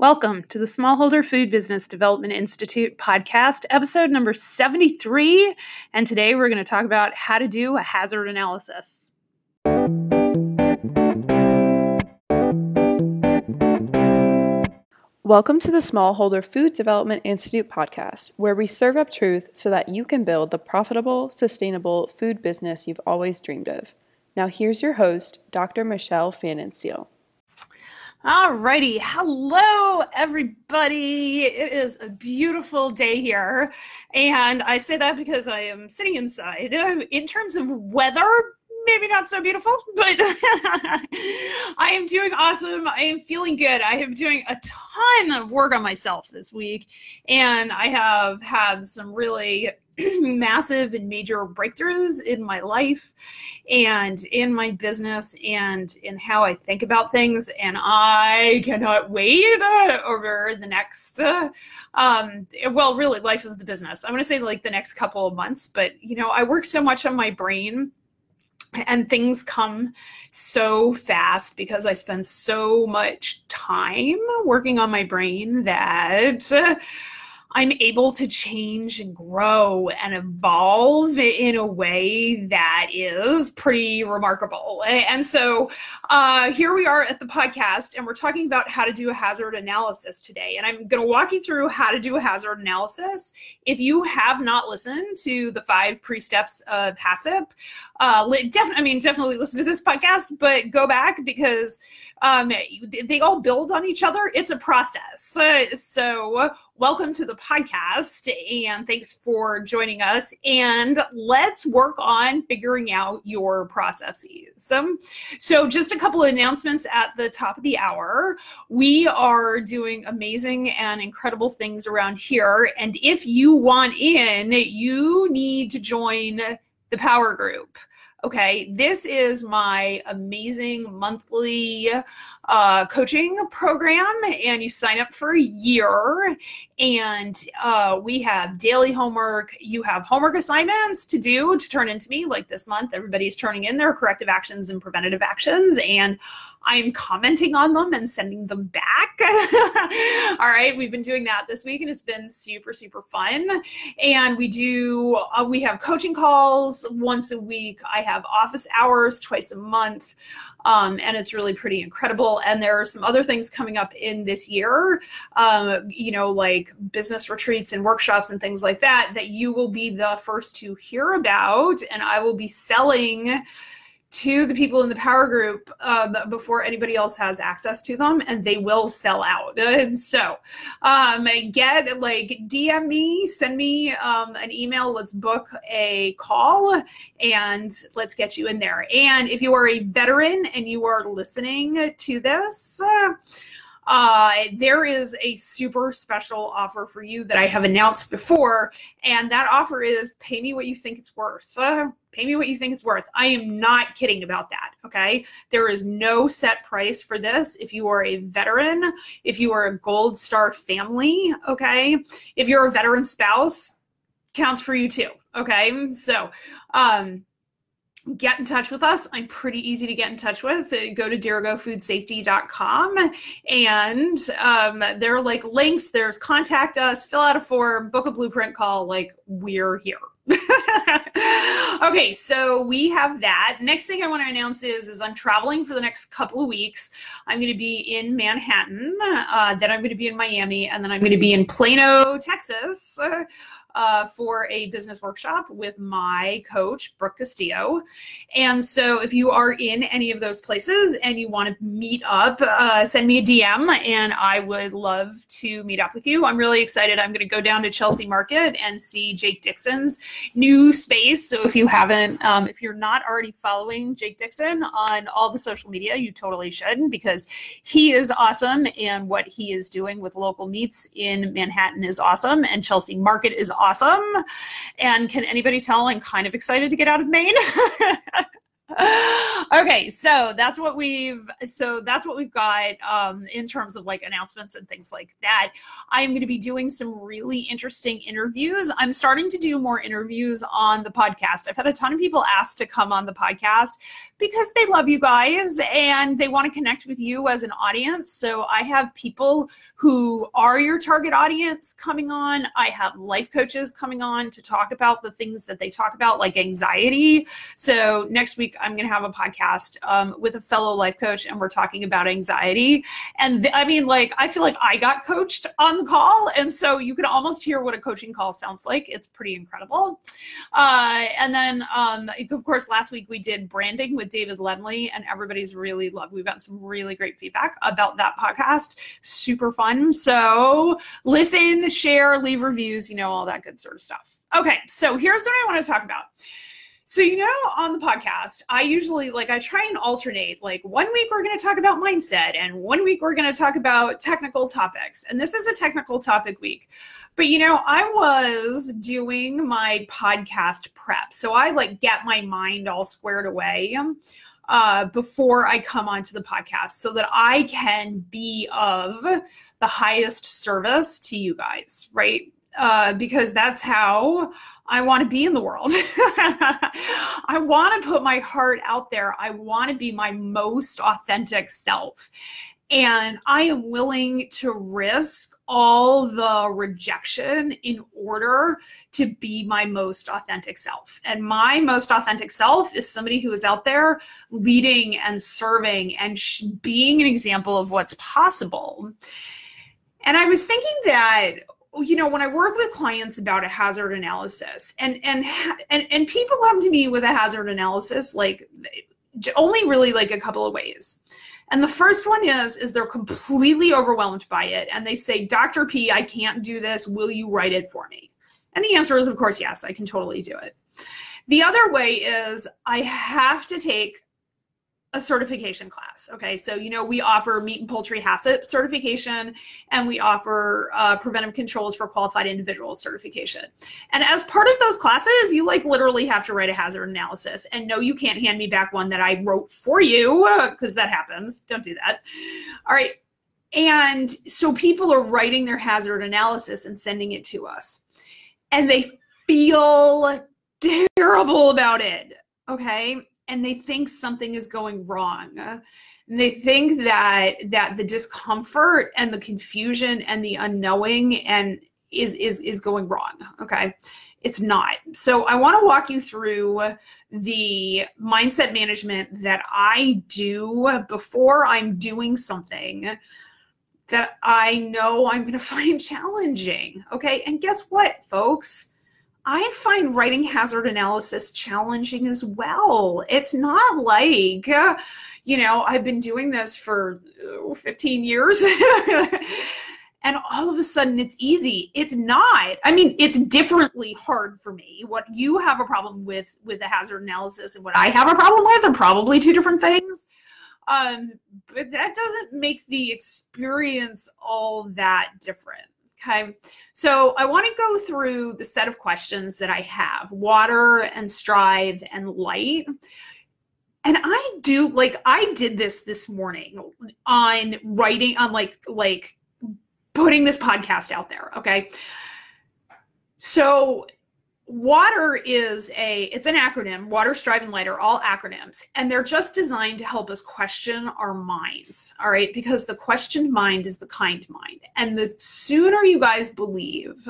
Welcome to the Smallholder Food Business Development Institute podcast, episode number 73. And today we're going to talk about how to do a hazard analysis. Welcome to the Smallholder Food Development Institute podcast, where we serve up truth so that you can build the profitable, sustainable food business you've always dreamed of. Now here's your host, Dr. Michelle Fannin-Steel. Alrighty, hello everybody. It is a beautiful day here, and I say that because I am sitting inside. In terms of weather, maybe not so beautiful, but I am doing awesome. I am feeling good. I am doing a ton of work on myself this week, and I have had some really massive and major breakthroughs in my life and in my business and in how I think about things. And I cannot wait over the next, life of the business. I'm going to say like the next couple of months, but you know, I work so much on my brain and things come so fast because I spend so much time working on my brain that I'm able to change and grow and evolve in a way that is pretty remarkable. And so here we are at the podcast, and we're talking about how to do a hazard analysis today. And I'm going to walk you through how to do a hazard analysis. If you have not listened to the 5 pre-steps of HACCP, definitely listen to this podcast, but go back because they all build on each other. It's a process. So welcome to the podcast, and thanks for joining us. And let's work on figuring out your processes. So just a couple of announcements at the top of the hour. We are doing amazing and incredible things around here. And if you want in, you need to join the Power Group. Okay, this is my amazing monthly coaching program, and you sign up for a year, and we have daily homework. You have homework assignments to do to turn into me. Like this month, everybody's turning in their corrective actions and preventative actions, and I'm commenting on them and sending them back. All right, we've been doing that this week, and it's been super, super fun. And we have coaching calls once a week. I have office hours twice a month, and it's really pretty incredible. And there are some other things coming up in this year, like business retreats and workshops and things like that you will be the first to hear about, and I will be selling to the people in the Power Group before anybody else has access to them, and they will sell out. So DM me, send me an email, let's book a call, and let's get you in there. And if you are a veteran and you are listening to this, there is a super special offer for you that I have announced before, and that offer is pay me what you think it's worth. Pay me what you think it's worth. I am not kidding about that, okay? There is no set price for this. If you are a veteran, if you are a Gold Star family, okay? If you're a veteran spouse, counts for you too, okay? So, get in touch with us. I'm pretty easy to get in touch with. Go to DirigoFoodSafety.com, and there are like links. There's contact us, fill out a form, book a blueprint call. Like, we're here. Okay, so we have that. Next thing I want to announce is I'm traveling for the next couple of weeks. I'm going to be in Manhattan, then I'm going to be in Miami, and then I'm going to be in Plano, Texas, for a business workshop with my coach, Brooke Castillo. And so if you are in any of those places and you want to meet up, send me a DM, and I would love to meet up with you. I'm really excited. I'm going to go down to Chelsea Market and see Jake Dixon's new space. So if you haven't, if you're not already following Jake Dixon on all the social media, you totally should, because he is awesome, and what he is doing with local meats in Manhattan is awesome, and Chelsea Market is awesome. And can anybody tell I'm kind of excited to get out of Maine? Okay, so that's what we've got in terms of like announcements and things like that. I'm going to be doing some really interesting interviews. I'm starting to do more interviews on the podcast. I've had a ton of people ask to come on the podcast because they love you guys and they want to connect with you as an audience. So I have people who are your target audience coming on. I have life coaches coming on to talk about the things that they talk about, like anxiety. So next week, I'm going to have a podcast with a fellow life coach, and we're talking about anxiety. And I mean, like, I feel like I got coached on the call. And so you can almost hear what a coaching call sounds like. It's pretty incredible. And then, of course, last week we did branding with David Lenley, and everybody's really loved. We've got some really great feedback about that podcast. Super fun. So listen, share, leave reviews, you know, all that good sort of stuff. Okay, so here's what I want to talk about. So, you know, on the podcast, I usually, like, I try and alternate, like, one week we're going to talk about mindset and one week we're going to talk about technical topics. And this is a technical topic week. But, you know, I was doing my podcast prep. So I, like, get my mind all squared away before I come onto the podcast so that I can be of the highest service to you guys, right? Because that's how I want to be in the world. I want to put my heart out there. I want to be my most authentic self. And I am willing to risk all the rejection in order to be my most authentic self. And my most authentic self is somebody who is out there leading and serving and being an example of what's possible. And I was thinking that, you know, when I work with clients about a hazard analysis, and people come to me with a hazard analysis, like, only really like a couple of ways. And the first one is they're completely overwhelmed by it. And they say, Dr. P, I can't do this. Will you write it for me? And the answer is, of course, yes, I can totally do it. The other way is I have to take a certification class. Okay, so, you know, we offer meat and poultry HACCP certification, and we offer preventive controls for qualified individuals certification. And as part of those classes, you, like, literally have to write a hazard analysis. And no, you can't hand me back one that I wrote for you, because that happens. Don't do that. All right. And so people are writing their hazard analysis and sending it to us, and they feel terrible about it. Okay. And they think something is going wrong. And they think that the discomfort and the confusion and the unknowing and is going wrong. Okay. It's not. So I want to walk you through the mindset management that I do before I'm doing something that I know I'm going to find challenging. Okay. And guess what, folks? I find writing hazard analysis challenging as well. It's not like, you know, I've been doing this for 15 years and all of a sudden it's easy. It's not. I mean, it's differently hard for me. What you have a problem with the hazard analysis and what I have a problem with are probably two different things. But that doesn't make the experience all that different. Okay, so I want to go through the set of questions that I have: water and strive and light. And I do, like, I did this morning on writing, on like putting this podcast out there. Okay, so water is it's an acronym. Water, strive, and light are all acronyms, and they're just designed to help us question our minds. All right, because the questioned mind is the kind mind. And the sooner you guys believe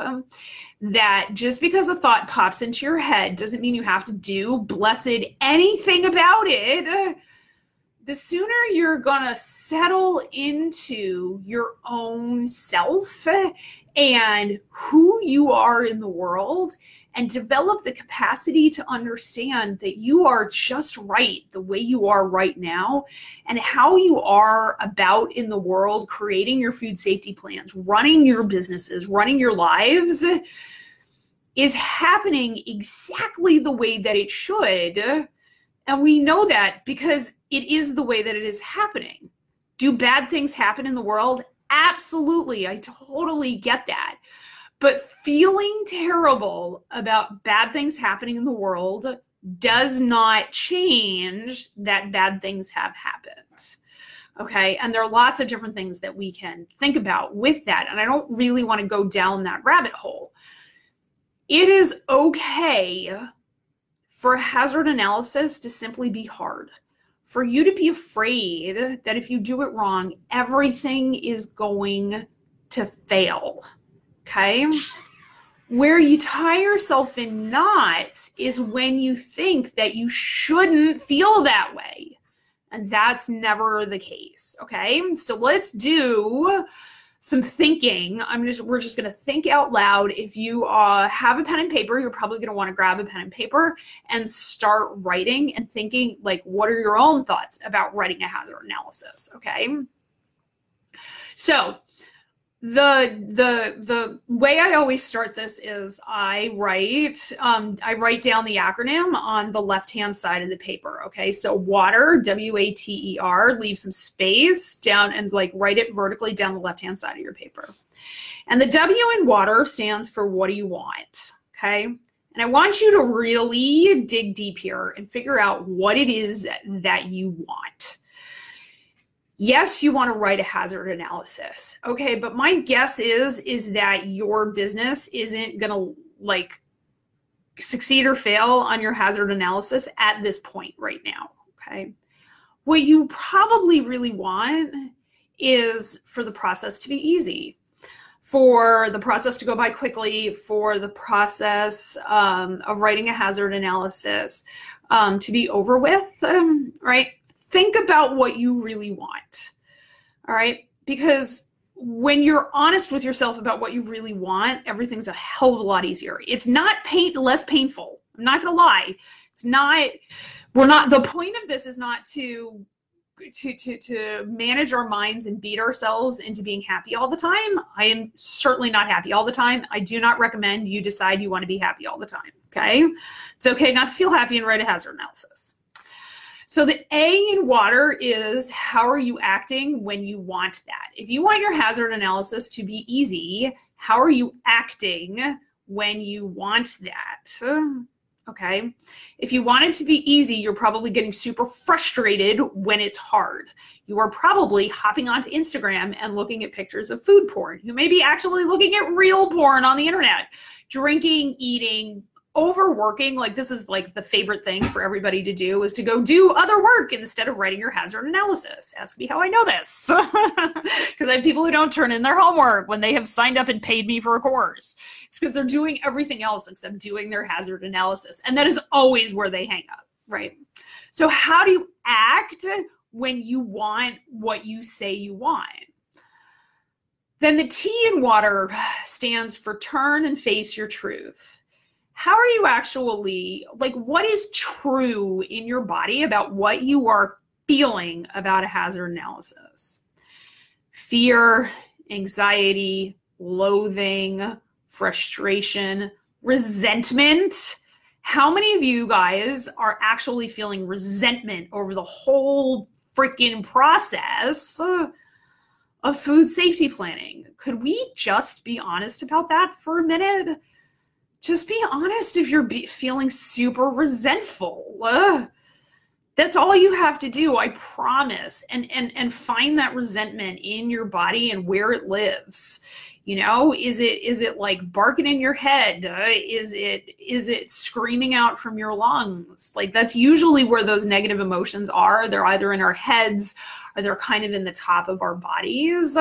that just because a thought pops into your head doesn't mean you have to do blessed anything about it, the sooner you're gonna settle into your own self and who you are in the world, and develop the capacity to understand that you are just right the way you are right now, and how you are about in the world, creating your food safety plans, running your businesses, running your lives, is happening exactly the way that it should. And we know that because it is the way that it is happening. Do bad things happen in the world? Absolutely. I totally get that. But feeling terrible about bad things happening in the world does not change that bad things have happened. Okay, and there are lots of different things that we can think about with that, and I don't really want to go down that rabbit hole. It is okay for hazard analysis to simply be hard, for you to be afraid that if you do it wrong, everything is going to fail, okay? Where you tie yourself in knots is when you think that you shouldn't feel that way. And that's never the case, okay? So let's do some thinking. We're just gonna think out loud. If you have a pen and paper, you're probably gonna wanna grab a pen and paper and start writing and thinking, like, what are your own thoughts about writing a hazard analysis, okay? So the way I always start this is I write down the acronym on the left-hand side of the paper, okay? So water, W-A-T-E-R, leave some space down and like write it vertically down the left-hand side of your paper. And the W in water stands for what do you want, okay? And I want you to really dig deep here and figure out what it is that you want. Yes, you want to write a hazard analysis. Okay, but my guess is that your business isn't going to like succeed or fail on your hazard analysis at this point right now, okay? What you probably really want is for the process to be easy, for the process to go by quickly, for the process of writing a hazard analysis to be over with, right? Think about what you really want, all right? Because when you're honest with yourself about what you really want, everything's a hell of a lot easier. It's not less painful. I'm not gonna lie. It's not, the point of this is not to manage our minds and beat ourselves into being happy all the time. I am certainly not happy all the time. I do not recommend you decide you wanna be happy all the time, okay? It's okay not to feel happy and write a hazard analysis. So the A in water is how are you acting when you want that? If you want your hazard analysis to be easy, how are you acting when you want that? Okay. If you want it to be easy, you're probably getting super frustrated when it's hard. You are probably hopping onto Instagram and looking at pictures of food porn. You may be actually looking at real porn on the internet, drinking, eating, overworking. Like, this is like the favorite thing for everybody to do, is to go do other work instead of writing your hazard analysis. Ask me how I know this, because I have people who don't turn in their homework when they have signed up and paid me for a course. It's because they're doing everything else except doing their hazard analysis, and that is always where they hang up, right? So how do you act when you want what you say you want? Then the T in water stands for turn and face your truth. How are you actually, like, what is true in your body about what you are feeling about a hazard analysis? Fear, anxiety, loathing, frustration, resentment. How many of you guys are actually feeling resentment over the whole freaking process of food safety planning? Could we just be honest about that for a minute? Just be honest if you're feeling super resentful. That's all you have to do, I promise. And find that resentment in your body and where it lives. You know, is it like barking in your head? Is it screaming out from your lungs? Like, that's usually where those negative emotions are. They're either in our heads or they're kind of in the top of our bodies.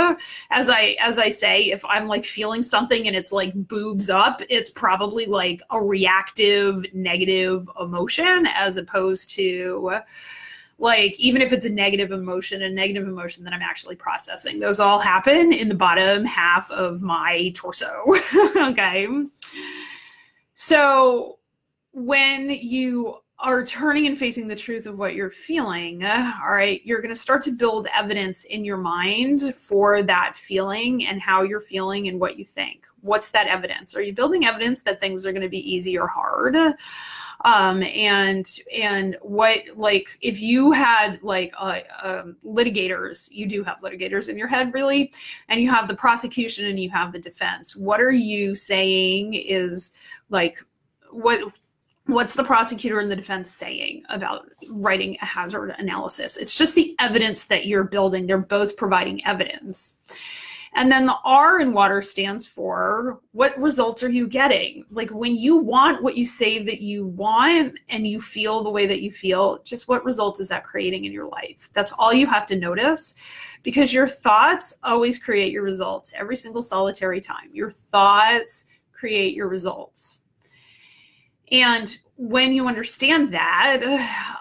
As I say, if I'm like feeling something and it's like boobs up, it's probably like a reactive negative emotion, as opposed to like, even if it's a negative emotion that I'm actually processing. Those all happen in the bottom half of my torso, okay? So when you are turning and facing the truth of what you're feeling, all right, you're gonna start to build evidence in your mind for that feeling and how you're feeling and what you think. What's that evidence? Are you building evidence that things are gonna be easy or hard? And what, like, if you had like litigators, you do have litigators in your head really, and you have the prosecution and you have the defense. What are you saying is like, what What's the prosecutor and the defense saying about writing a hazard analysis? It's just the evidence that you're building. They're both providing evidence. And then the R in water stands for what results are you getting? Like when you want what you say that you want and you feel the way that you feel, just what results is that creating in your life? That's all you have to notice, because your thoughts always create your results every single solitary time. Your thoughts create your results. And when you understand that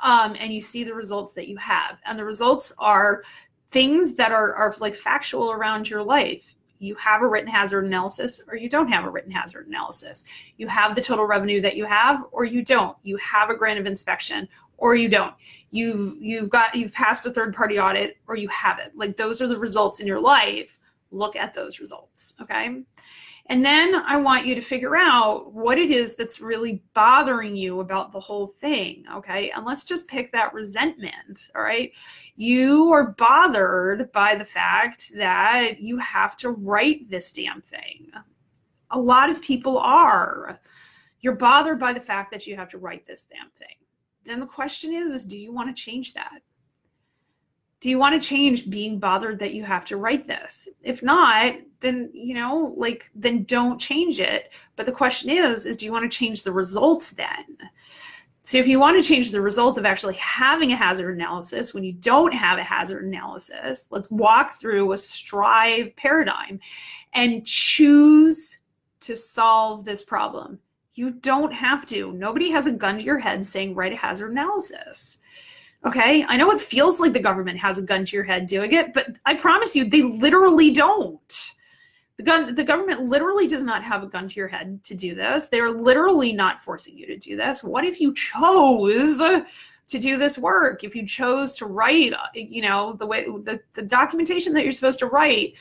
and you see the results that you have, and the results are things that are like factual around your life. You have a written hazard analysis or you don't have a written hazard analysis. You have the total revenue that you have or you don't. You have a grant of inspection or you don't. You've passed a third-party audit or you haven't. Like those are the results in your life. Look at those results, okay? And then I want you to figure out what it is that's really bothering you about the whole thing, okay? And let's just pick that resentment, all right? You are bothered by the fact that you have to write this damn thing. A lot of people are. You're bothered by the fact that you have to write this damn thing. Then the question is do you want to change that? Do you want to change being bothered that you have to write this? If not, then, you know, like, then don't change it. But the question is do you want to change the results then? So if you want to change the result of actually having a hazard analysis when you don't have a hazard analysis, let's walk through a strive paradigm and choose to solve this problem. You don't have to. Nobody has a gun to your head saying write a hazard analysis. Okay, I know it feels like the government has a gun to your head doing it, but I promise you, they literally don't. The government literally does not have a gun to your head to do this. They're literally not forcing you to do this. What if you chose to do this work? If you chose to write, you know, the way the documentation that you're supposed to write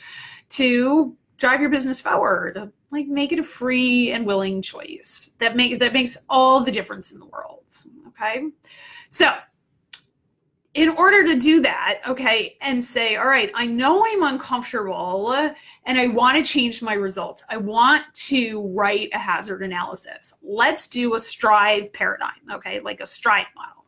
to drive your business forward, like make it a free and willing choice. That makes all the difference in the world. Okay, so. In order to do that, okay, and say, all right, I know I'm uncomfortable and I want to change my results. I want to write a hazard analysis. Let's do a strive paradigm, okay, like a strive model.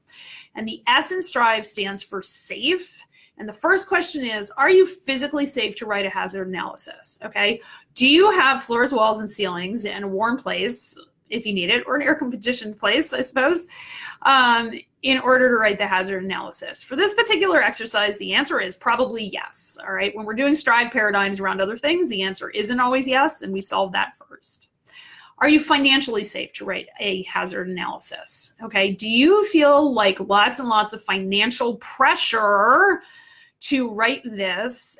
And the S in strive stands for safe. And the first question is, are you physically safe to write a hazard analysis, okay? Do you have floors, walls, and ceilings and a warm place if you need it, or an air-conditioned place, I suppose, in order to write the hazard analysis? For this particular exercise, the answer is probably yes, all right? When we're doing strive paradigms around other things, the answer isn't always yes, and we solve that first. Are you financially safe to write a hazard analysis? Okay, do you feel like lots and lots of financial pressure to write this,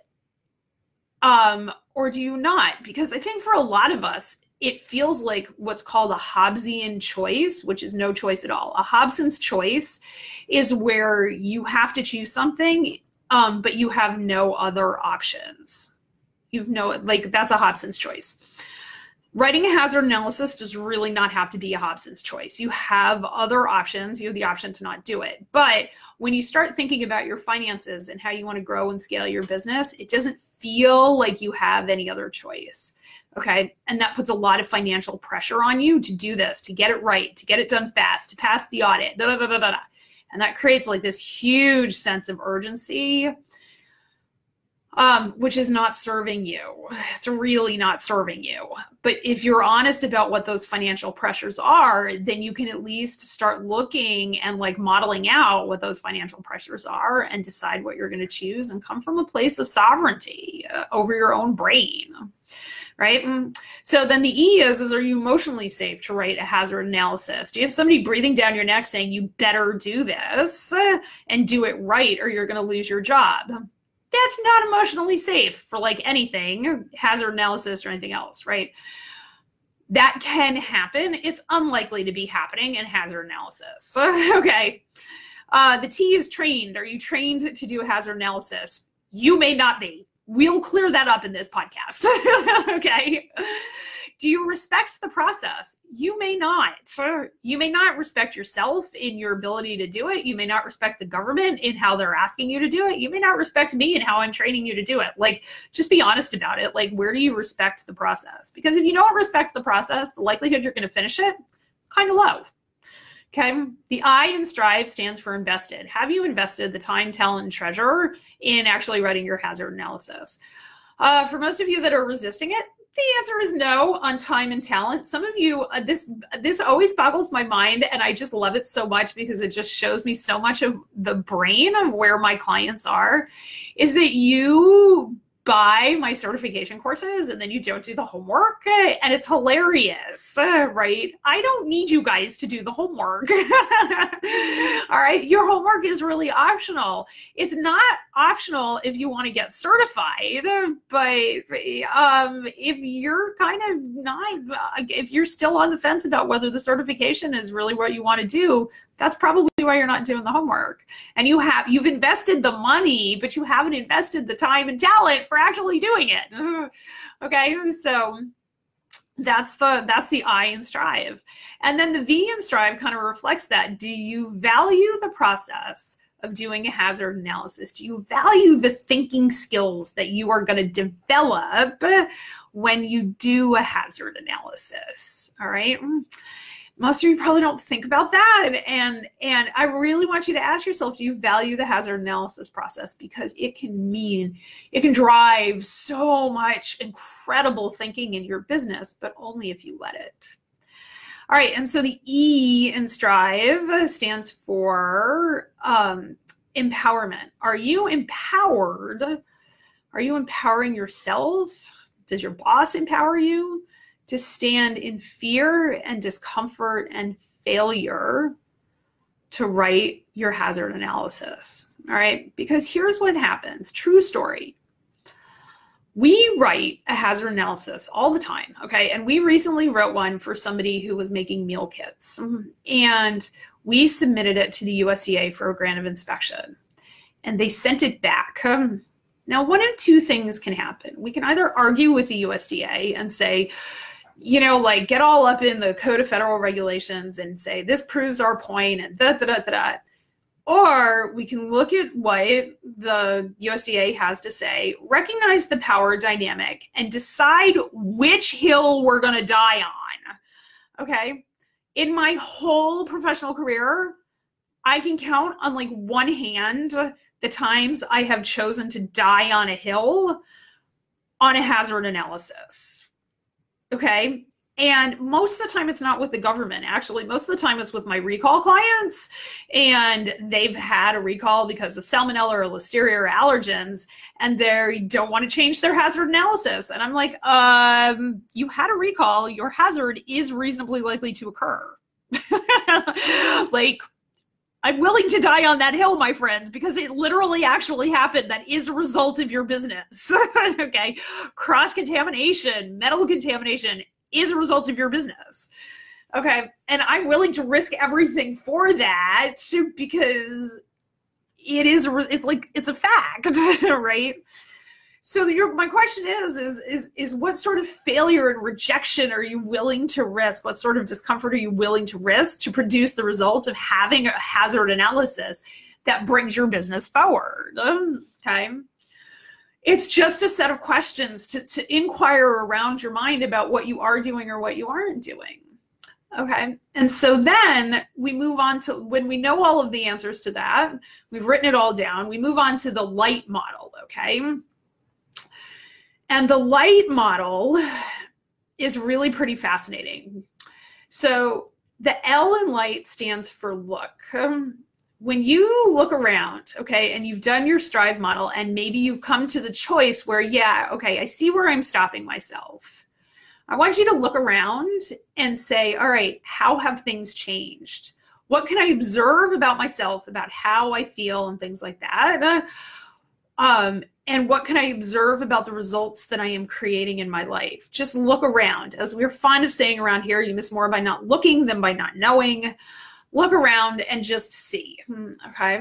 or do you not? Because I think for a lot of us, it feels like what's called a Hobbesian choice, which is no choice at all. A Hobson's choice is where you have to choose something, but you have no other options. That's a Hobson's choice. Writing a hazard analysis does really not have to be a Hobson's choice. You have other options. You have the option to not do it. But when you start thinking about your finances and how you want to grow and scale your business, it doesn't feel like you have any other choice. Okay, and that puts a lot of financial pressure on you to do this, to get it right, to get it done fast, to pass the audit, da, da, da, da, da, da. And that creates like this huge sense of urgency, which is not serving you. It's really not serving you. But if you're honest about what those financial pressures are, then you can at least start looking and like modeling out what those financial pressures are and decide what you're going to choose and come from a place of sovereignty over your own brain. Right? So then the E is are you emotionally safe to write a hazard analysis? Do you have somebody breathing down your neck saying you better do this and do it right or you're going to lose your job? That's not emotionally safe for like anything, hazard analysis or anything else, right? That can happen. It's unlikely to be happening in hazard analysis. Okay. The T is trained. Are you trained to do a hazard analysis? You may not be. We'll clear that up in this podcast, okay? Do you respect the process? You may not. You may not respect yourself in your ability to do it. You may not respect the government in how they're asking you to do it. You may not respect me in how I'm training you to do it. Like, just be honest about it. Like, where do you respect the process? Because if you don't respect the process, the likelihood you're going to finish it, kind of low. Okay. The I in STRIVE stands for invested. Have you invested the time, talent, and treasure in actually writing your hazard analysis? For most of you that are resisting it, the answer is no on time and talent. Some of you, this always boggles my mind, and I just love it so much because it just shows me so much of the brain of where my clients are, is that you buy my certification courses and then you don't do the homework, and it's hilarious, right? I don't need you guys to do the homework. All right, your homework is really optional. It's not optional if you want to get certified, but if you're kind of not, if you're still on the fence about whether the certification is really what you want to do, that's probably why you're not doing the homework. And you've invested the money, but you haven't invested the time and talent for actually doing it. Okay, so that's the I in STRIVE. And then the V in STRIVE kind of reflects that. Do you value the process of doing a hazard analysis? Do you value the thinking skills that you are going to develop when you do a hazard analysis? All right. Most of you probably don't think about that, and I really want you to ask yourself, do you value the hazard analysis process? Because it can mean, it can drive so much incredible thinking in your business, but only if you let it. All right, and so the E in STRIVE stands for empowerment. Are you empowered? Are you empowering yourself? Does your boss empower you to stand in fear and discomfort and failure to write your hazard analysis? All right, because here's what happens, true story. We write a hazard analysis all the time, okay? And we recently wrote one for somebody who was making meal kits, and we submitted it to the USDA for a grant of inspection, and they sent it back. Now, one of two things can happen. We can either argue with the USDA and say, you know, like, get all up in the Code of Federal Regulations and say, this proves our point, and da-da-da-da-da. Or we can look at what the USDA has to say, recognize the power dynamic, and decide which hill we're going to die on, okay? In my whole professional career, I can count on, like, one hand the times I have chosen to die on a hill on a hazard analysis. Okay. And most of the time it's not with the government. Actually, most of the time it's with my recall clients, and they've had a recall because of Salmonella or Listeria or allergens, and they don't want to change their hazard analysis. And I'm like, you had a recall, your hazard is reasonably likely to occur. Like, I'm willing to die on that hill, my friends, because it literally actually happened. That is a result of your business, okay? Cross-contamination, metal contamination is a result of your business, okay? And I'm willing to risk everything for that because it's like, it's a fact, right? So my question is what sort of failure and rejection are you willing to risk? What sort of discomfort are you willing to risk to produce the results of having a hazard analysis that brings your business forward? Okay. It's just a set of questions to inquire around your mind about what you are doing or what you aren't doing. Okay, and so then we move on to, when we know all of the answers to that, we've written it all down, we move on to the light model, okay? And the light model is really pretty fascinating. So the L in light stands for look. When you look around, okay, and you've done your STRIVE model, and maybe you've come to the choice where, yeah, okay, I see where I'm stopping myself. I want you to look around and say, all right, how have things changed? What can I observe about myself, about how I feel and things like that? And what can I observe about the results that I am creating in my life? Just look around. As we're fond of saying around here, you miss more by not looking than by not knowing. Look around and just see, okay?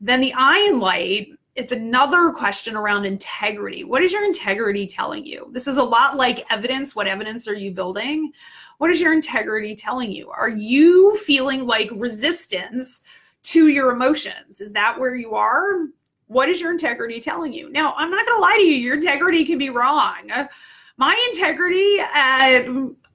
Then the I in light, it's another question around integrity. What is your integrity telling you? This is a lot like evidence. What evidence are you building? What is your integrity telling you? Are you feeling like resistance to your emotions? Is that where you are? What is your integrity telling you? Now, I'm not going to lie to you. Your integrity can be wrong. My integrity at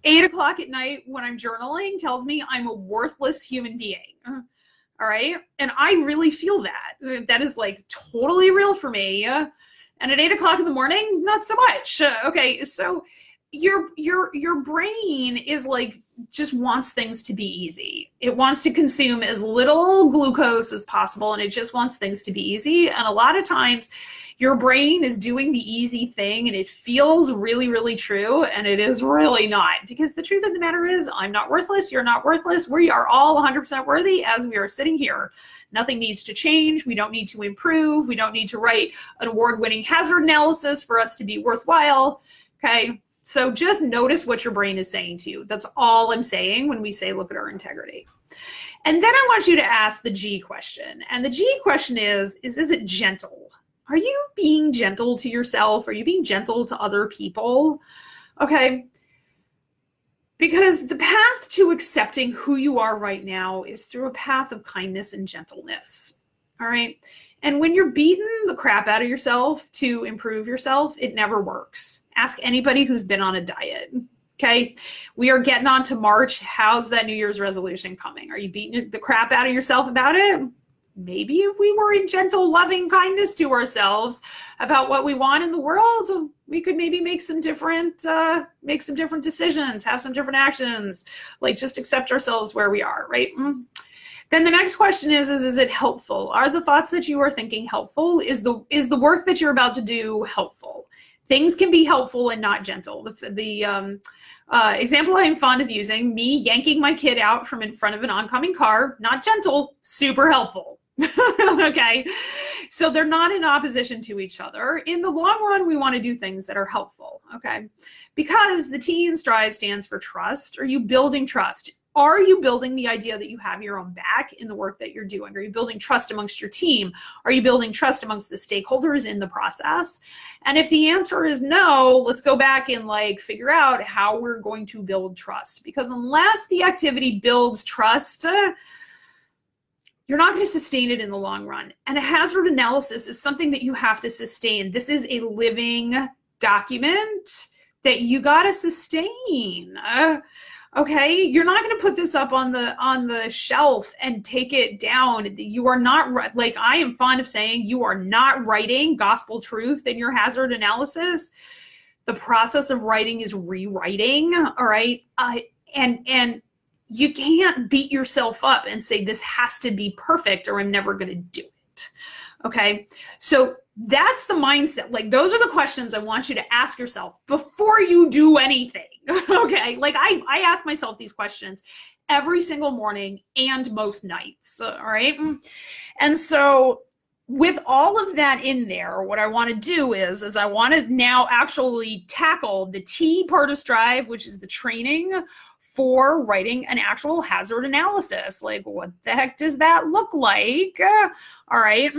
8 o'clock at night when I'm journaling tells me I'm a worthless human being. All right. And I really feel that. That is like totally real for me. And at 8 o'clock in the morning, not so much. Okay. So your brain is like, just wants things to be easy. It wants to consume as little glucose as possible. And it just wants things to be easy. And a lot of times your brain is doing the easy thing and it feels really, really true. And it is really not, because the truth of the matter is I'm not worthless. You're not worthless. We are all 100% worthy as we are sitting here. Nothing needs to change. We don't need to improve. We don't need to write an award-winning hazard analysis for us to be worthwhile. Okay. So just notice what your brain is saying to you. That's all I'm saying when we say, look at our integrity. And then I want you to ask the G question. And the G question is it gentle? Are you being gentle to yourself? Are you being gentle to other people? Okay. Because the path to accepting who you are right now is through a path of kindness and gentleness. All right. And when you're beating the crap out of yourself to improve yourself, it never works. Ask anybody who's been on a diet. Okay. We are getting on to March. How's that New Year's resolution coming? Are you beating the crap out of yourself about it? Maybe if we were in gentle, loving kindness to ourselves about what we want in the world, we could maybe make some different decisions, have some different actions, like just accept ourselves where we are. Right. Then the next question is it helpful? Are the thoughts that you are thinking helpful? Is the work that you're about to do helpful? Things can be helpful and not gentle. The example I'm fond of using, me yanking my kid out from in front of an oncoming car, not gentle, super helpful. Okay. So they're not in opposition to each other. In the long run, we want to do things that are helpful. Okay. Because the T in STRIVE stands for trust. Are you building trust? Are you building the idea that you have your own back in the work that you're doing? Are you building trust amongst your team? Are you building trust amongst the stakeholders in the process? And if the answer is no, let's go back and like figure out how we're going to build trust. Because unless the activity builds trust, you're not going to sustain it in the long run. And a hazard analysis is something that you have to sustain. This is a living document that you got to sustain. Okay, you're not going to put this up on the shelf and take it down. You are not, like I am fond of saying, you are not writing gospel truth in your hazard analysis. The process of writing is rewriting. All right, and you can't beat yourself up and say this has to be perfect or I'm never going to do it. Okay, so that's the mindset. Like those are the questions I want you to ask yourself before you do anything. Okay. Like I ask myself these questions every single morning and most nights. All right. And so with all of that in there, what I want to do is I want to now actually tackle the T part of STRIVE, which is the training for writing an actual hazard analysis. Like what the heck does that look like? All right.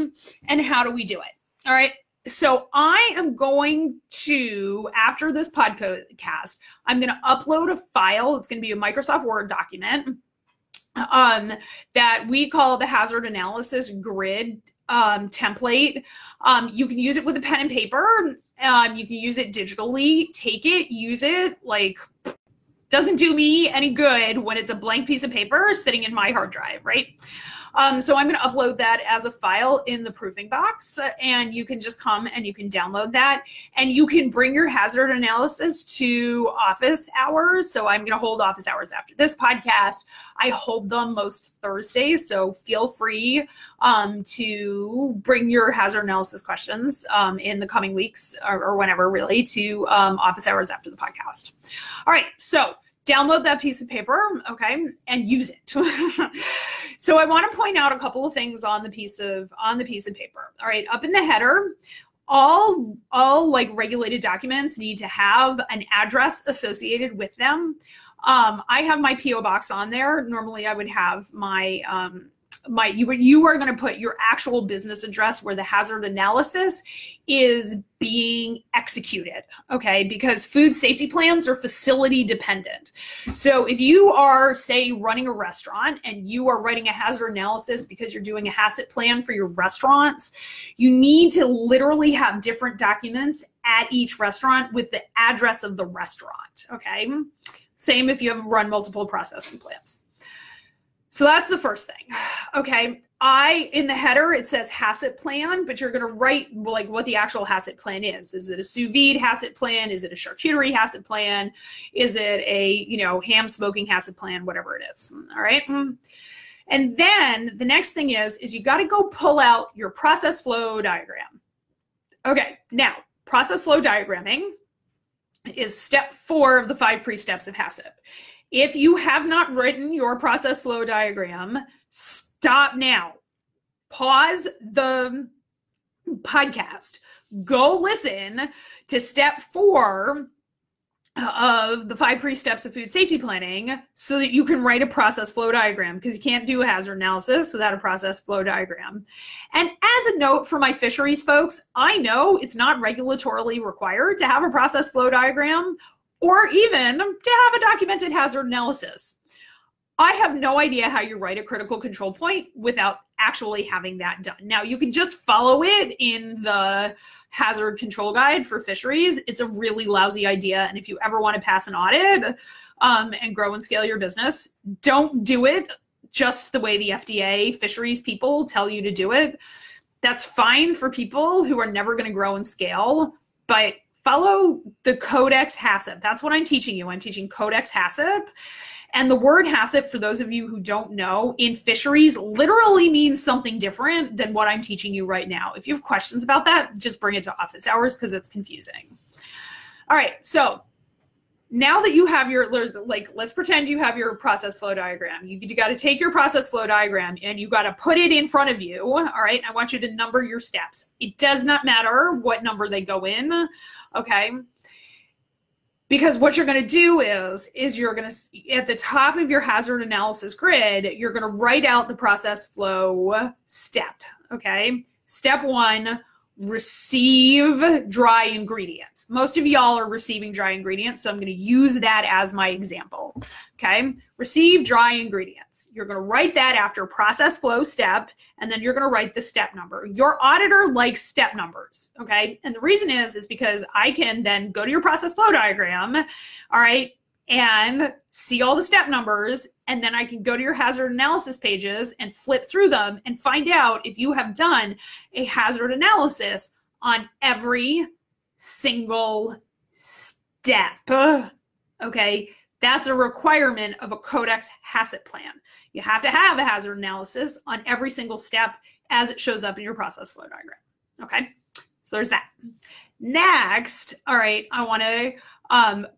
And how do we do it? All right. So I am going to, after this podcast, I'm going to upload a file. It's going to be a Microsoft Word document that we call the hazard analysis grid template. You can use it with a pen and paper. You can use it digitally. Take it, use it. Like, doesn't do me any good when it's a blank piece of paper sitting in my hard drive, right? So I'm going to upload that as a file in the proofing box, and you can just come and you can download that, and you can bring your hazard analysis to office hours. So I'm going to hold office hours after this podcast. I hold them most Thursdays, so feel free to bring your hazard analysis questions in the coming weeks or whenever really to office hours after the podcast. All right, so download that piece of paper, okay, and use it. So I want to point out a couple of things on the piece of paper. All right, up in the header, all like regulated documents need to have an address associated with them. I have my PO box on there. Normally, I would have my you are going to put your actual business address where the hazard analysis is being executed, okay? Because food safety plans are facility dependent. So if you are, say, running a restaurant and you are writing a hazard analysis because you're doing a HACCP plan for your restaurants, you need to literally have different documents at each restaurant with the address of the restaurant, okay? Same if you have run multiple processing plants. So that's the first thing, okay? In the header, it says HACCP plan, but you're gonna write like what the actual HACCP plan is. Is it a sous vide HACCP plan? Is it a charcuterie HACCP plan? Is it a, you know, ham smoking HACCP plan, whatever it is, all right? And then the next thing is you gotta go pull out your process flow diagram. Okay, now, process flow diagramming is step 4 of the 5 pre-steps of HACCP. If you have not written your process flow diagram, stop now. Pause the podcast. Go listen to step 4 of the 5 pre-steps of food safety planning so that you can write a process flow diagram, because you can't do a hazard analysis without a process flow diagram. And as a note for my fisheries folks, I know it's not regulatorily required to have a process flow diagram or even to have a documented hazard analysis. I have no idea how you write a critical control point without actually having that done. Now, you can just follow it in the hazard control guide for fisheries. It's a really lousy idea, and if you ever want to pass an audit and grow and scale your business, don't do it just the way the FDA fisheries people tell you to do it. That's fine for people who are never going to grow and scale, but follow the Codex HACCP. That's what I'm teaching you. I'm teaching Codex HACCP. And the word HACCP, for those of you who don't know, in fisheries literally means something different than what I'm teaching you right now. If you have questions about that, just bring it to office hours because it's confusing. All right, so now that you have your, like, let's pretend you have your process flow diagram. You got to take your process flow diagram and you got to put it in front of you, all right? I want you to number your steps. It does not matter what number they go in, okay? Because what you're gonna do is you're gonna, at the top of your hazard analysis grid, you're gonna write out the process flow step, okay? Step 1, receive dry ingredients. Most of y'all are receiving dry ingredients, so I'm gonna use that as my example, okay? Receive dry ingredients. You're gonna write that after process flow step, and then you're gonna write the step number. Your auditor likes step numbers, okay? And the reason is because I can then go to your process flow diagram, all right, and see all the step numbers, and then I can go to your hazard analysis pages and flip through them and find out if you have done a hazard analysis on every single step, okay? That's a requirement of a Codex HACCP plan. You have to have a hazard analysis on every single step as it shows up in your process flow diagram, okay? So there's that. Next, all right, I wanna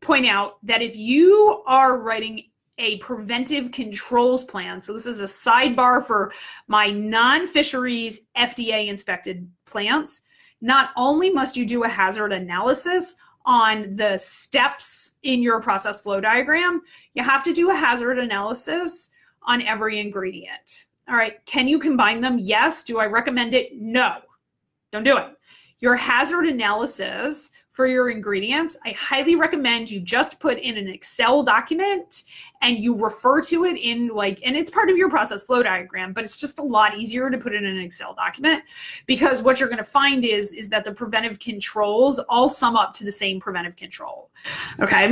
point out that if you are writing a preventive controls plan, so this is a sidebar for my non-fisheries FDA inspected plants, not only must you do a hazard analysis on the steps in your process flow diagram, you have to do a hazard analysis on every ingredient. All right, can you combine them? Yes. Do I recommend it? No, don't do it. Your hazard analysis for your ingredients, I highly recommend you just put in an Excel document and you refer to it in like, and it's part of your process flow diagram, but it's just a lot easier to put it in an Excel document because what you're gonna find is that the preventive controls all sum up to the same preventive control, okay?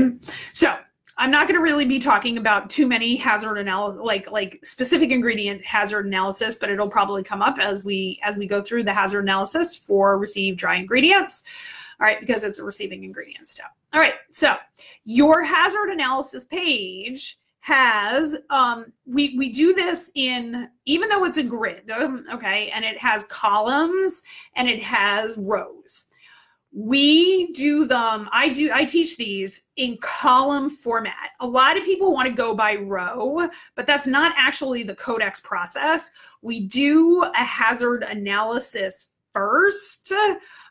So I'm not gonna really be talking about too many hazard analysis, like specific ingredient hazard analysis, but it'll probably come up as we go through the hazard analysis for received dry ingredients. All right, because it's a receiving ingredient step. All right, so your hazard analysis page has, we do this in, even though it's a grid, okay, and it has columns and it has rows. We do them, I teach these in column format. A lot of people want to go by row, but that's not actually the Codex process. We do a hazard analysis first,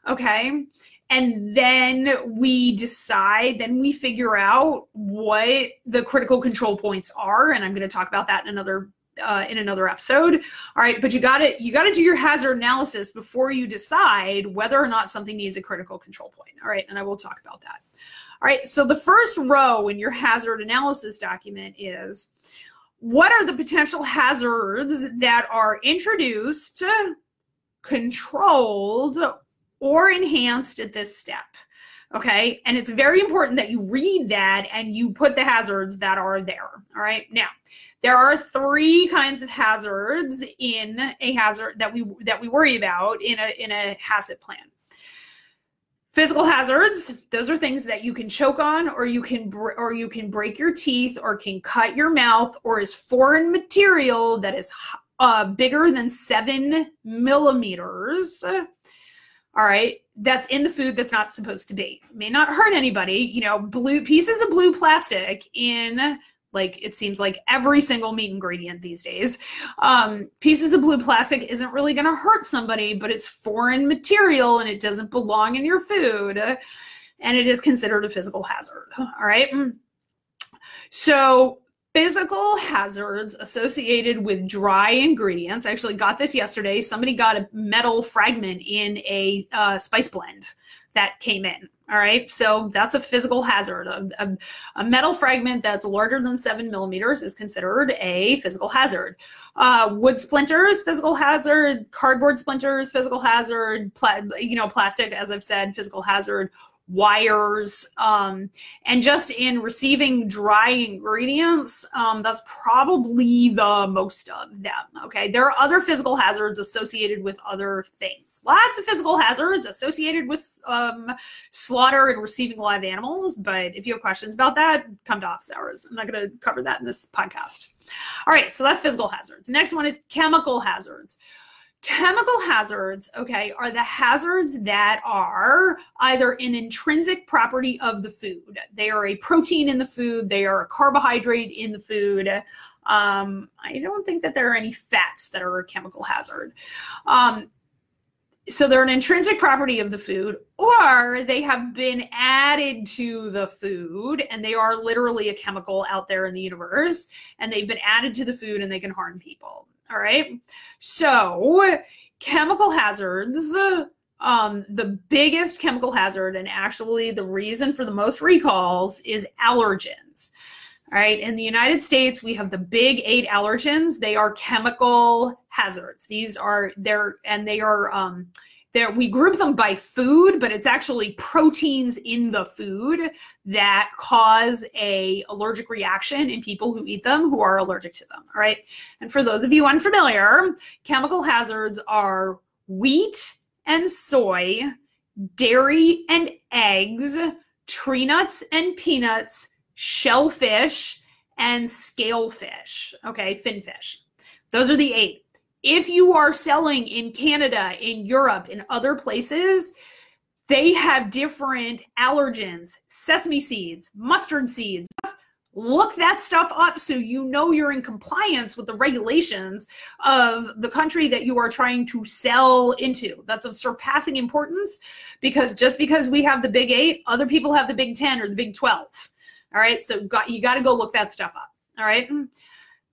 okay? And then we decide, then we figure out what the critical control points are, and I'm going to talk about that in another episode. All right, but you gotta do your hazard analysis before you decide whether or not something needs a critical control point. All right, and I will talk about that. All right, so the first row in your hazard analysis document is what are the potential hazards that are introduced, controlled, or enhanced at this step. Okay. And it's very important that you read that and you put the hazards that are there. All right. Now, there are three kinds of hazards in a hazard that we worry about in a HACCP plan. Physical hazards, those are things that you can choke on, or you can break your teeth, or can cut your mouth, or is foreign material that is bigger than 7 millimeters. All right, that's in the food that's not supposed to be. It may not hurt anybody, you know, blue pieces of blue plastic in, like, it seems like every single meat ingredient these days. Pieces of blue plastic isn't really going to hurt somebody, but it's foreign material and it doesn't belong in your food, and it is considered a physical hazard. All right. So physical hazards associated with dry ingredients. I actually got this yesterday. Somebody got a metal fragment in a spice blend that came in. All right, so that's a physical hazard. A metal fragment that's larger than 7 millimeters is considered a physical hazard. Wood splinters, physical hazard. Cardboard splinters, physical hazard. Plastic, as I've said, physical hazard. Wires, and just in receiving dry ingredients, that's probably the most of them. Okay, there are other physical hazards associated with other things. Lots of physical hazards associated with slaughter and receiving live animals, but if you have questions about that, come to office hours. I'm not going to cover that in this podcast. All right, so that's physical hazards. Next one is chemical hazards. Chemical hazards, okay, are the hazards that are either an intrinsic property of the food. They are a protein in the food. They are a carbohydrate in the food. I don't think that there are any fats that are a chemical hazard. So they're an intrinsic property of the food, or they have been added to the food, and they are literally a chemical out there in the universe, and they've been added to the food and they can harm people. All right, so chemical hazards, the biggest chemical hazard, and actually the reason for the most recalls, is allergens. All right, in the United States, we have the big 8 allergens. They are chemical hazards. These are there, and they are we group them by food, but it's actually proteins in the food that cause an allergic reaction in people who eat them, who are allergic to them, all right? And for those of you unfamiliar, chemical hazards are wheat and soy, dairy and eggs, tree nuts and peanuts, shellfish, and scalefish, okay, finfish. Those are the 8. If you are selling in Canada, in Europe, in other places, they have different allergens, sesame seeds, mustard seeds. Look that stuff up so you know you're in compliance with the regulations of the country that you are trying to sell into. That's of surpassing importance, because just because we have the big 8, other people have the big 10 or the big 12. All right, so you got to go look that stuff up. All right.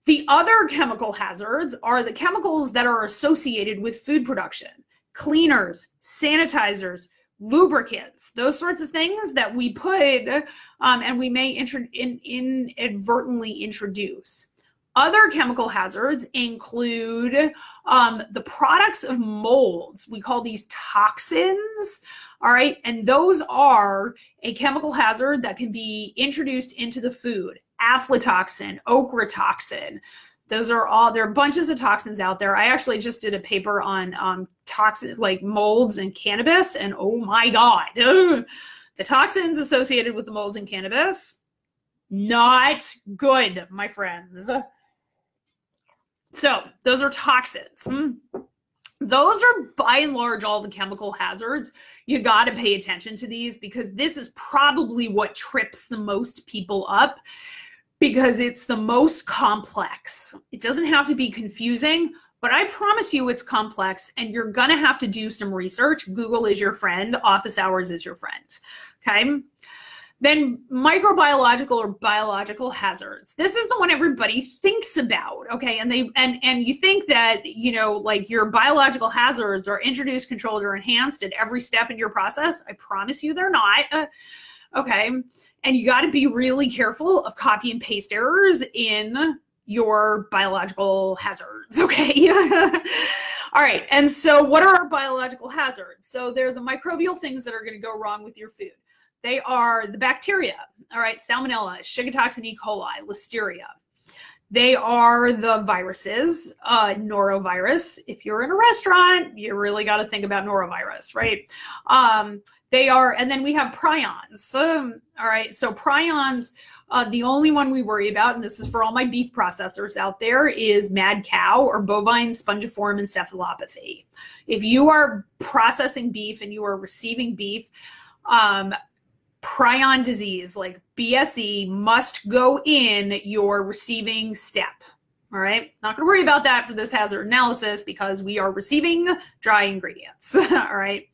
The other chemical hazards are the chemicals that are associated with food production: cleaners, sanitizers, lubricants, those sorts of things that we put and we may inadvertently introduce. Other chemical hazards include the products of molds. We call these toxins, all right? And those are a chemical hazard that can be introduced into the food. Aflatoxin, Ochratoxin. Those are all, there are bunches of toxins out there. I actually just did a paper on toxins like molds and cannabis, and oh my God, the toxins associated with the molds and cannabis, not good, my friends. So those are toxins. Those are by and large all the chemical hazards. You got to pay attention to these, because this is probably what trips the most people up, because it's the most complex. It doesn't have to be confusing, but I promise you it's complex, and you're going to have to do some research. Google is your friend. Office hours is your friend. Okay. Then microbiological or biological hazards. This is the one everybody thinks about, okay? And you think that, you know, like, your biological hazards are introduced, controlled, or enhanced at every step in your process. I promise you they're not, okay? And you gotta be really careful of copy and paste errors in your biological hazards, okay? All right, and so what are our biological hazards? So they're the microbial things that are gonna go wrong with your food. They are the bacteria, all right, Salmonella, Shiga toxin E. coli, Listeria. They are the viruses, norovirus. If you're in a restaurant, you really got to think about norovirus, right? They are, and then we have prions. All right, so prions, the only one we worry about, and this is for all my beef processors out there, is mad cow or bovine spongiform encephalopathy. If you are processing beef and you are receiving beef, prion disease like BSE must go in your receiving step. All right. Not going to worry about that for this hazard analysis because we are receiving dry ingredients. All right.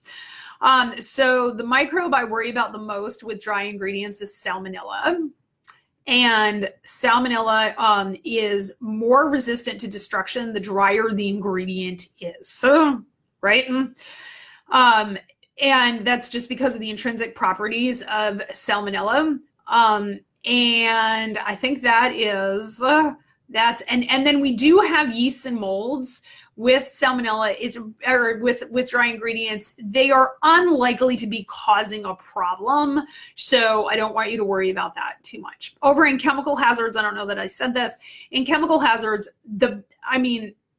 So the microbe I worry about the most with dry ingredients is Salmonella. And Salmonella is more resistant to destruction the drier the ingredient is. So, right. And that's just because of the intrinsic properties of Salmonella. And I think that is, and then we do have yeasts and molds with Salmonella, with dry ingredients. They are unlikely to be causing a problem. So I don't want you to worry about that too much. Over in chemical hazards, I don't know that I said this, in chemical hazards,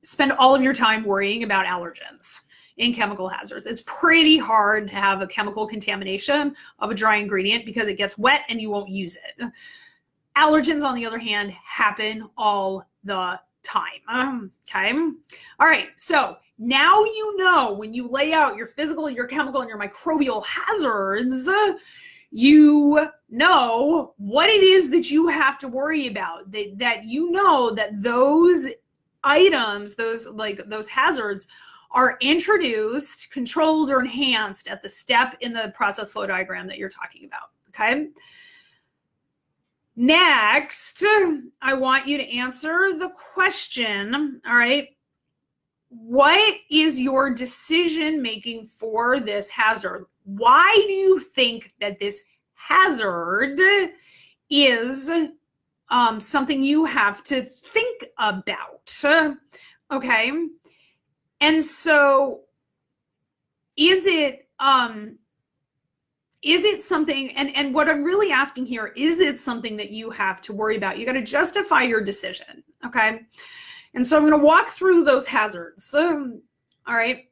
spend all of your time worrying about allergens. In chemical hazards, it's pretty hard to have a chemical contamination of a dry ingredient because it gets wet and you won't use it. Allergens, on the other hand, happen all the time. Okay. All right. So now you know when you lay out your physical, your chemical, and your microbial hazards, you know what it is that you have to worry about, that you know that those items, those hazards are introduced, controlled, or enhanced at the step in the process flow diagram that you're talking about, okay? Next, I want you to answer the question, all right, what is your decision making for this hazard? Why do you think that this hazard is something you have to think about, okay? And so is it something, and what I'm really asking here, is it something that you have to worry about? You got to justify your decision, okay? And so I'm going to walk through those hazards, all right?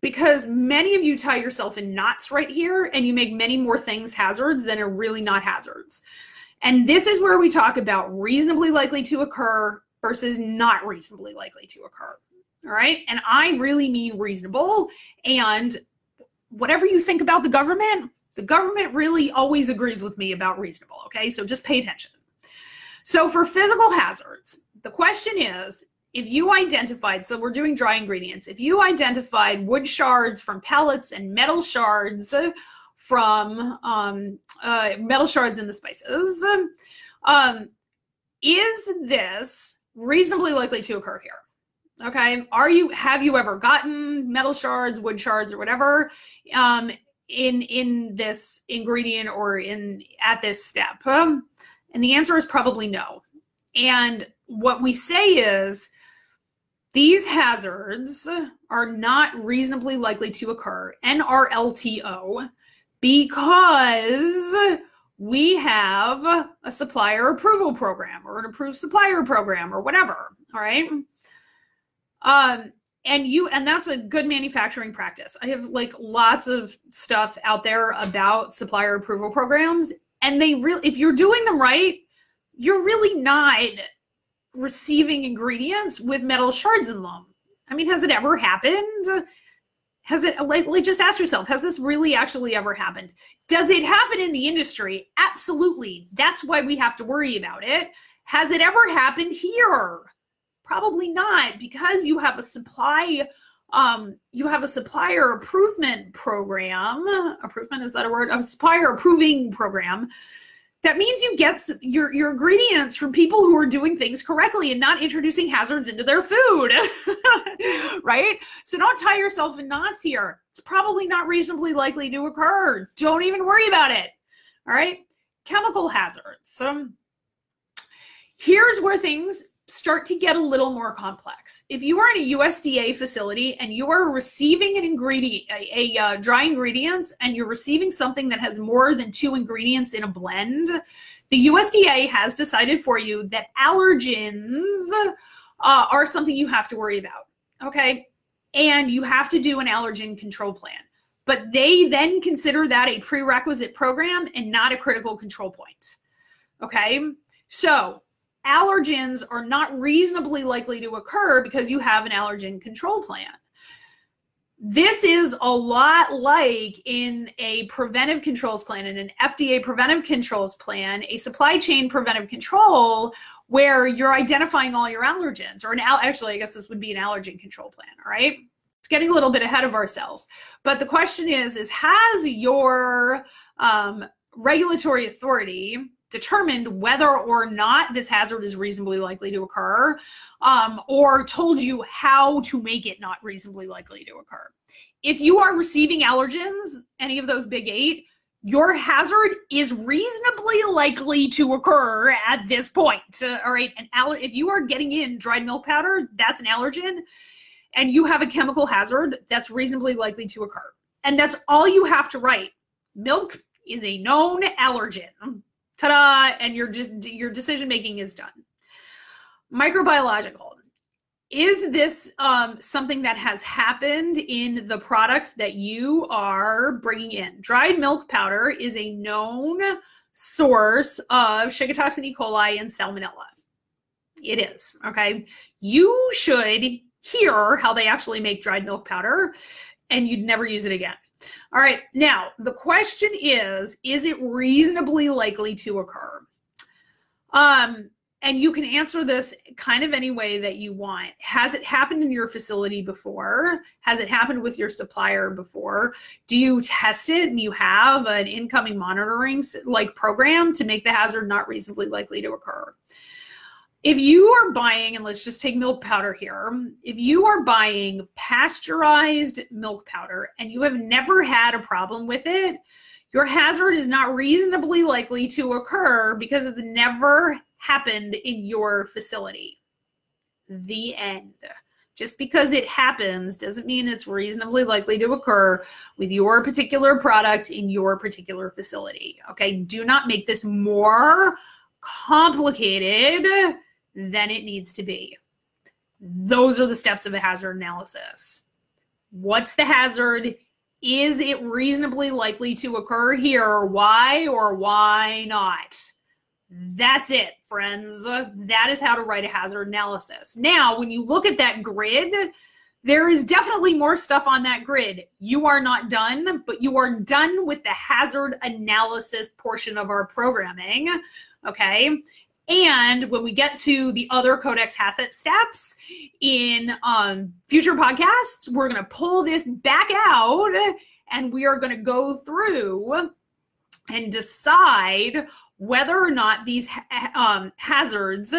Because many of you tie yourself in knots right here, and you make many more things hazards than are really not hazards. And this is where we talk about reasonably likely to occur versus not reasonably likely to occur. All right. And I really mean reasonable, and whatever you think about the government really always agrees with me about reasonable. Okay. So just pay attention. So for physical hazards, the question is, if you identified, so we're doing dry ingredients, if you identified wood shards from pellets and metal shards from metal shards in the spices, is this reasonably likely to occur here? Okay, have you ever gotten metal shards, wood shards, or whatever in this ingredient or at this step? And the answer is probably no. And what we say is these hazards are not reasonably likely to occur, NRLTO, because we have a supplier approval program or an approved supplier program or whatever, all right? And that's a good manufacturing practice. I have like lots of stuff out there about supplier approval programs, and they really, if you're doing them right, you're really not receiving ingredients with metal shards in them. I mean, has it ever happened? Has it, like, just ask yourself, has this really actually ever happened? Does it happen in the industry? Absolutely. That's why we have to worry about it. Has it ever happened here? Probably not, because you have a supply, you have a supplier approvement program. Approvement, is that a word? A supplier approving program. That means you get your ingredients from people who are doing things correctly and not introducing hazards into their food, right? So don't tie yourself in knots here. It's probably not reasonably likely to occur. Don't even worry about it, all right? Chemical hazards. Here's where things start to get a little more complex. If you are in a USDA facility and you are receiving an ingredient, dry ingredients, and you're receiving something that has more than 2 ingredients in a blend, the USDA has decided for you that allergens are something you have to worry about, okay? And you have to do an allergen control plan. But they then consider that a prerequisite program and not a critical control point, okay? So allergens are not reasonably likely to occur because you have an allergen control plan. This is a lot like in a preventive controls plan, in an FDA preventive controls plan, a supply chain preventive control, where you're identifying all your allergens, or actually, I guess this would be an allergen control plan, all right? It's getting a little bit ahead of ourselves. But the question is has your regulatory authority determined whether or not this hazard is reasonably likely to occur, or told you how to make it not reasonably likely to occur? If you are receiving allergens, any of those big 8, your hazard is reasonably likely to occur at this point, all right? And if you are getting in dried milk powder, that's an allergen, and you have a chemical hazard, that's reasonably likely to occur. And that's all you have to write. Milk is a known allergen. Ta-da, and your decision-making is done. Microbiological. Is this something that has happened in the product that you are bringing in? Dried milk powder is a known source of Shiga toxin E. coli and Salmonella. It is, okay? You should hear how they actually make dried milk powder, and you'd never use it again. All right, now the question is it reasonably likely to occur? And you can answer this kind of any way that you want. Has it happened in your facility before? Has it happened with your supplier before? Do you test it and you have an incoming monitoring like program to make the hazard not reasonably likely to occur? If you are buying, and let's just take milk powder here, if you are buying pasteurized milk powder and you have never had a problem with it, your hazard is not reasonably likely to occur because it's never happened in your facility. The end. Just because it happens doesn't mean it's reasonably likely to occur with your particular product in your particular facility, okay? Do not make this more complicated than it needs to be. Those are the steps of a hazard analysis. What's the hazard? Is it reasonably likely to occur here? Why or why not? That's it, friends. That is how to write a hazard analysis. Now, when you look at that grid, there is definitely more stuff on that grid. You are not done, but you are done with the hazard analysis portion of our programming, okay? And when we get to the other Codex HACCP steps in future podcasts, we're gonna pull this back out and we are gonna go through and decide whether or not these hazards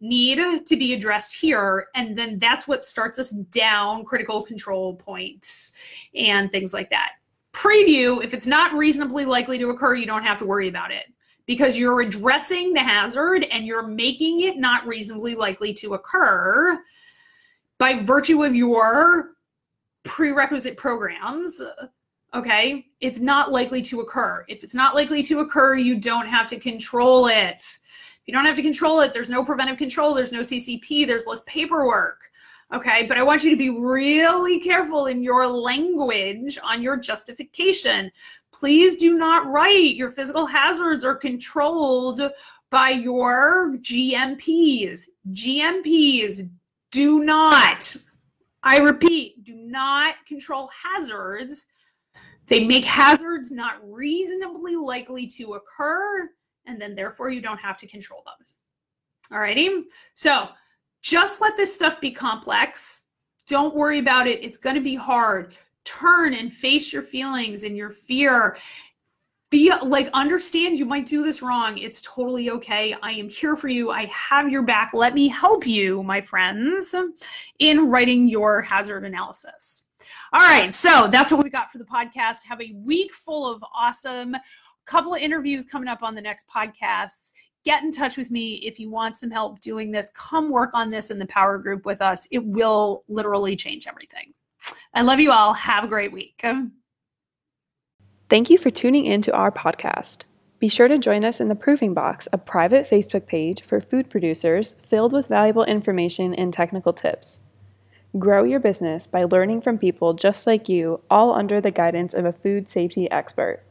need to be addressed here, and then that's what starts us down critical control points and things like that. Preview, if it's not reasonably likely to occur, you don't have to worry about it because you're addressing the hazard and you're making it not reasonably likely to occur by virtue of your prerequisite programs, okay? It's not likely to occur. If it's not likely to occur, you don't have to control it. You don't have to control it. There's no preventive control. There's no CCP. There's less paperwork. Okay, but I want you to be really careful in your language on your justification. Please do not write your physical hazards are controlled by your GMPs. GMPs do not, I repeat, do not control hazards. They make hazards not reasonably likely to occur, and then therefore you don't have to control them. Alrighty, so just let this stuff be complex. Don't worry about it, it's gonna be hard. Turn and face your feelings and your fear. Understand you might do this wrong. It's totally okay. I am here for you, I have your back. Let me help you, my friends, in writing your hazard analysis. All right, so that's what we got for the podcast. Have a week full of awesome couple of interviews coming up on the next podcasts. Get in touch with me if you want some help doing this. Come work on this in the power group with us. It will literally change everything. I love you all. Have a great week. Thank you for tuning in to our podcast. Be sure to join us in the Proving Box, a private Facebook page for food producers filled with valuable information and technical tips. Grow your business by learning from people just like you, all under the guidance of a food safety expert.